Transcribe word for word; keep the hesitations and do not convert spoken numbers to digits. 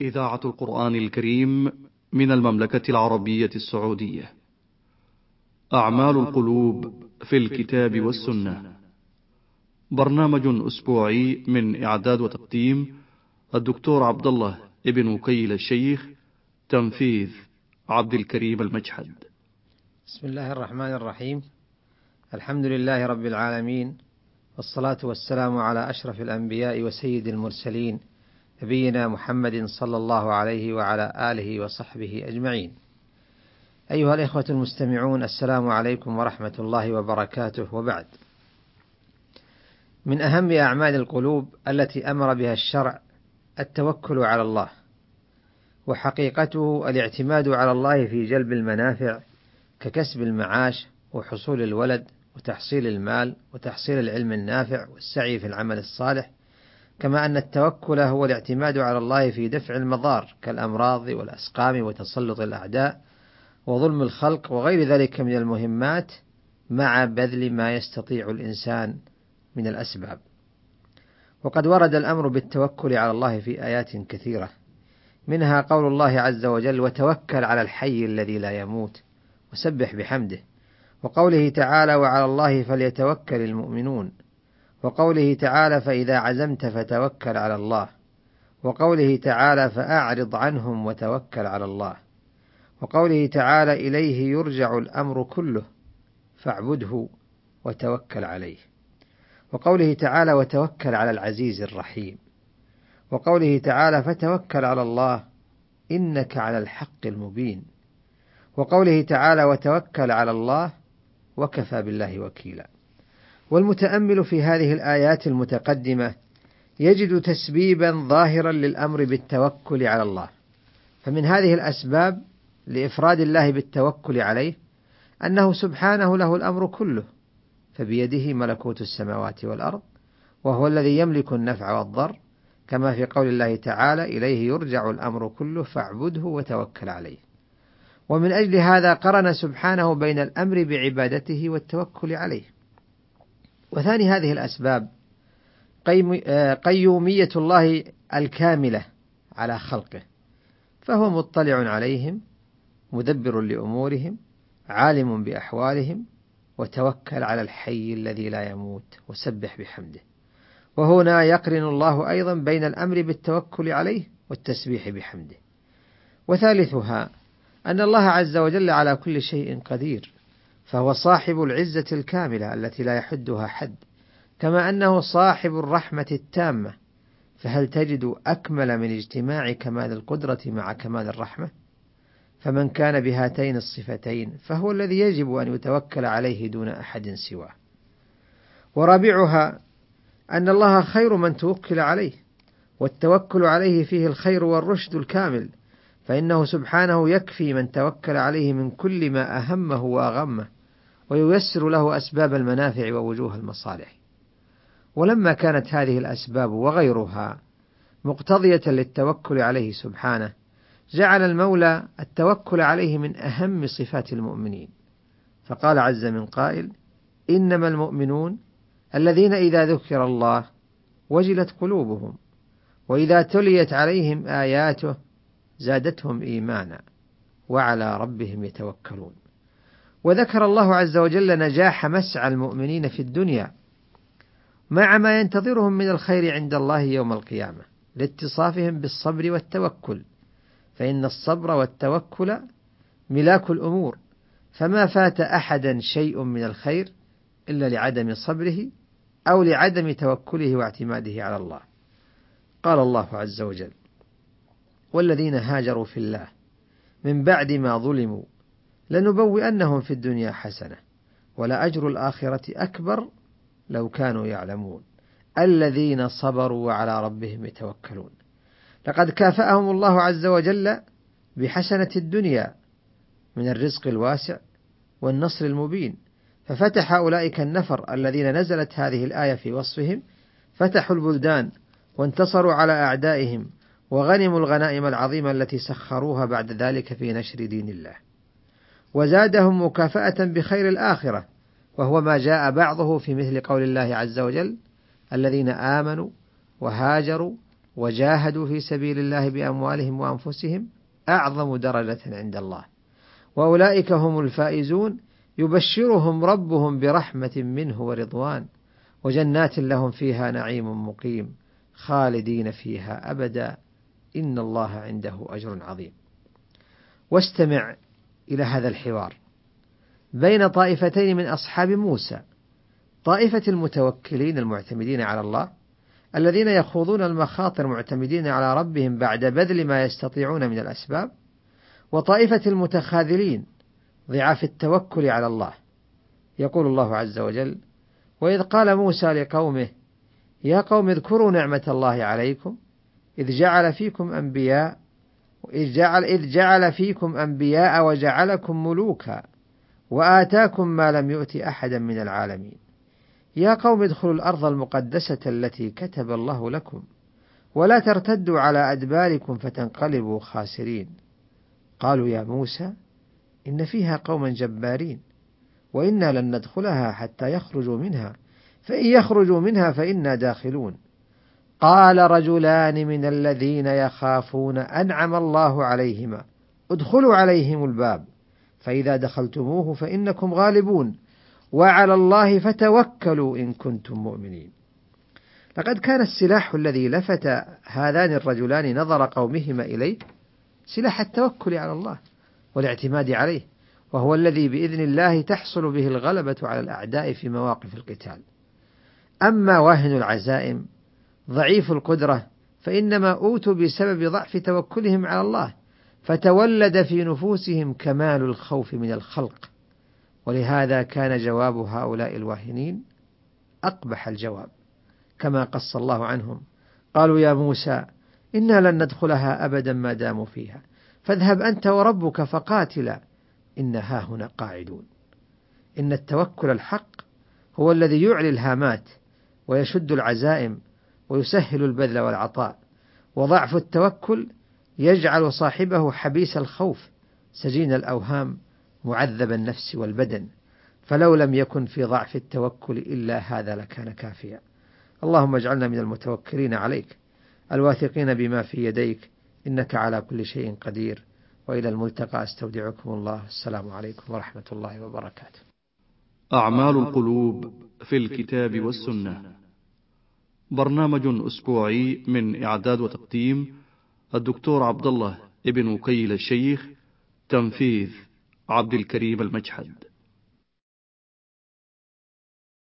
إذاعة القرآن الكريم من المملكة العربية السعودية. أعمال القلوب في الكتاب والسنة، برنامج أسبوعي من إعداد وتقديم الدكتور عبد الله ابن عقيل الشيخ، تنفيذ عبد الكريم المجحد. بسم الله الرحمن الرحيم، الحمد لله رب العالمين، والصلاة والسلام على أشرف الأنبياء وسيد المرسلين نبينا محمد صلى الله عليه وعلى آله وصحبه أجمعين. أيها الإخوة المستمعون، السلام عليكم ورحمة الله وبركاته. وبعد، من أهم أعمال القلوب التي أمر بها الشرع التوكل على الله، وحقيقته الاعتماد على الله في جلب المنافع ككسب المعاش وحصول الولد وتحصيل المال وتحصيل العلم النافع والسعي في العمل الصالح، كما أن التوكل هو الاعتماد على الله في دفع المضار كالأمراض والأسقام وتسلط الأعداء وظلم الخلق وغير ذلك من المهمات، مع بذل ما يستطيع الإنسان من الأسباب. وقد ورد الأمر بالتوكل على الله في آيات كثيرة، منها قول الله عز وجل: وتوكل على الحي الذي لا يموت وسبح بحمده، وقوله تعالى: وعلى الله فليتوكل المؤمنون، وقوله تعالى: فإذا عزمت فتوكل على الله، وقوله تعالى: فأعرض عنهم وتوكل على الله، وقوله تعالى: إليه يرجع الأمر كله فاعبده وتوكل عليه، وقوله تعالى: وتوكل على العزيز الرحيم، وقوله تعالى: فتوكل على الله إنك على الحق المبين، وقوله تعالى: وتوكل على الله وكفى بالله وكيلا. والمتأمل في هذه الآيات المتقدمة يجد تسبيبا ظاهرا للأمر بالتوكل على الله. فمن هذه الأسباب لإفراد الله بالتوكل عليه أنه سبحانه له الأمر كله، فبيده ملكوت السماوات والأرض، وهو الذي يملك النفع والضر، كما في قول الله تعالى: إليه يرجع الأمر كله فاعبده وتوكل عليه. ومن أجل هذا قرن سبحانه بين الأمر بعبادته والتوكل عليه. وثاني هذه الأسباب قيومية الله الكاملة على خلقه، فهو مطلع عليهم، مدبر لأمورهم، عالم بأحوالهم، وتوكل على الحي الذي لا يموت وسبح بحمده. وهنا يقرن الله أيضا بين الأمر بالتوكل عليه والتسبيح بحمده. وثالثها أن الله عز وجل على كل شيء قدير، فهو صاحب العزة الكاملة التي لا يحدها حد، كما أنه صاحب الرحمة التامة، فهل تجد أكمل من اجتماع كمال القدرة مع كمال الرحمة؟ فمن كان بهاتين الصفتين فهو الذي يجب أن يتوكل عليه دون أحد سواه. ورابعها أن الله خير من توكل عليه، والتوكل عليه فيه الخير والرشد الكامل، فإنه سبحانه يكفي من توكل عليه من كل ما أهمه وأغمه، وييسر له أسباب المنافع ووجوه المصالح. ولما كانت هذه الأسباب وغيرها مقتضية للتوكل عليه سبحانه، جعل المولى التوكل عليه من أهم صفات المؤمنين، فقال عز من قائل: إنما المؤمنون الذين إذا ذكر الله وجلت قلوبهم وإذا تليت عليهم آياته زادتهم إيمانا وعلى ربهم يتوكلون. وذكر الله عز وجل نجاح مسعى المؤمنين في الدنيا مع ما ينتظرهم من الخير عند الله يوم القيامة، لاتصافهم بالصبر والتوكل، فإن الصبر والتوكل ملاك الأمور، فما فات أحدا شيء من الخير إلا لعدم صبره أو لعدم توكله واعتماده على الله. قال الله عز وجل: والذين هاجروا في الله من بعد ما ظلموا لنبوئنهم في الدنيا حسنة ولأجر الآخرة أكبر لو كانوا يعلمون الذين صبروا وعلى ربهم يتوكلون. لقد كافأهم الله عز وجل بحسنة الدنيا من الرزق الواسع والنصر المبين، ففتح أولئك النفر الذين نزلت هذه الآية في وصفهم، فتحوا البلدان وانتصروا على أعدائهم وغنموا الغنائم العظيمة التي سخروها بعد ذلك في نشر دين الله، وزادهم مكافأة بخير الآخرة، وهو ما جاء بعضه في مثل قول الله عز وجل: الذين آمنوا وهاجروا وجاهدوا في سبيل الله بأموالهم وأنفسهم أعظم درجة عند الله، وأولئك هم الفائزون، يبشرهم ربهم برحمة منه ورضوان وجنات لهم فيها نعيم مقيم خالدين فيها أبدا إن الله عنده أجر عظيم. واستمع إلى هذا الحوار بين طائفتين من أصحاب موسى، طائفة المتوكلين المعتمدين على الله الذين يخوضون المخاطر معتمدين على ربهم بعد بذل ما يستطيعون من الأسباب، وطائفة المتخاذلين ضعاف التوكل على الله. يقول الله عز وجل: وإذ قال موسى لقومه يا قوم اذكروا نعمة الله عليكم إذ جعل فيكم أنبياء إذ جعل, إذ جعل فيكم أنبياء وجعلكم ملوكا وآتاكم ما لم يؤت أحدا من العالمين يا قوم ادخلوا الأرض المقدسة التي كتب الله لكم ولا ترتدوا على أدباركم فتنقلبوا خاسرين. قالوا يا موسى إن فيها قوما جبارين وإنا لن ندخلها حتى يخرجوا منها فإن يخرجوا منها فإنا داخلون. قال رجلان من الذين يخافون أنعم الله عليهما ادخلوا عليهم الباب فإذا دخلتموه فإنكم غالبون وعلى الله فتوكلوا إن كنتم مؤمنين. لقد كان السلاح الذي لفت هذان الرجلان نظر قومهما إليه سلاح التوكل على الله والاعتماد عليه، وهو الذي بإذن الله تحصل به الغلبة على الأعداء في مواقف القتال. أما واهن العزائم ضعيف القدرة فإنما أوتوا بسبب ضعف توكلهم على الله، فتولد في نفوسهم كمال الخوف من الخلق، ولهذا كان جواب هؤلاء الواهنين أقبح الجواب كما قص الله عنهم. قالوا يا موسى إنا لن ندخلها أبدا ما داموا فيها فاذهب أنت وربك فقاتلا إنها هنا قاعدون. إن التوكل الحق هو الذي يعلي الهامات ويشد العزائم ويسهل البذل والعطاء، وضعف التوكل يجعل صاحبه حبيس الخوف سجين الأوهام معذب النفس والبدن، فلو لم يكن في ضعف التوكل إلا هذا لكان كافيا. اللهم اجعلنا من المتوكلين عليك الواثقين بما في يديك إنك على كل شيء قدير، وإلى الملتقى استودعكم الله، السلام عليكم ورحمة الله وبركاته. أعمال القلوب في الكتاب والسنة، برنامج أسبوعي من إعداد وتقديم الدكتور عبد الله ابن عقيل الشيخ، تنفيذ عبد الكريم المجحد.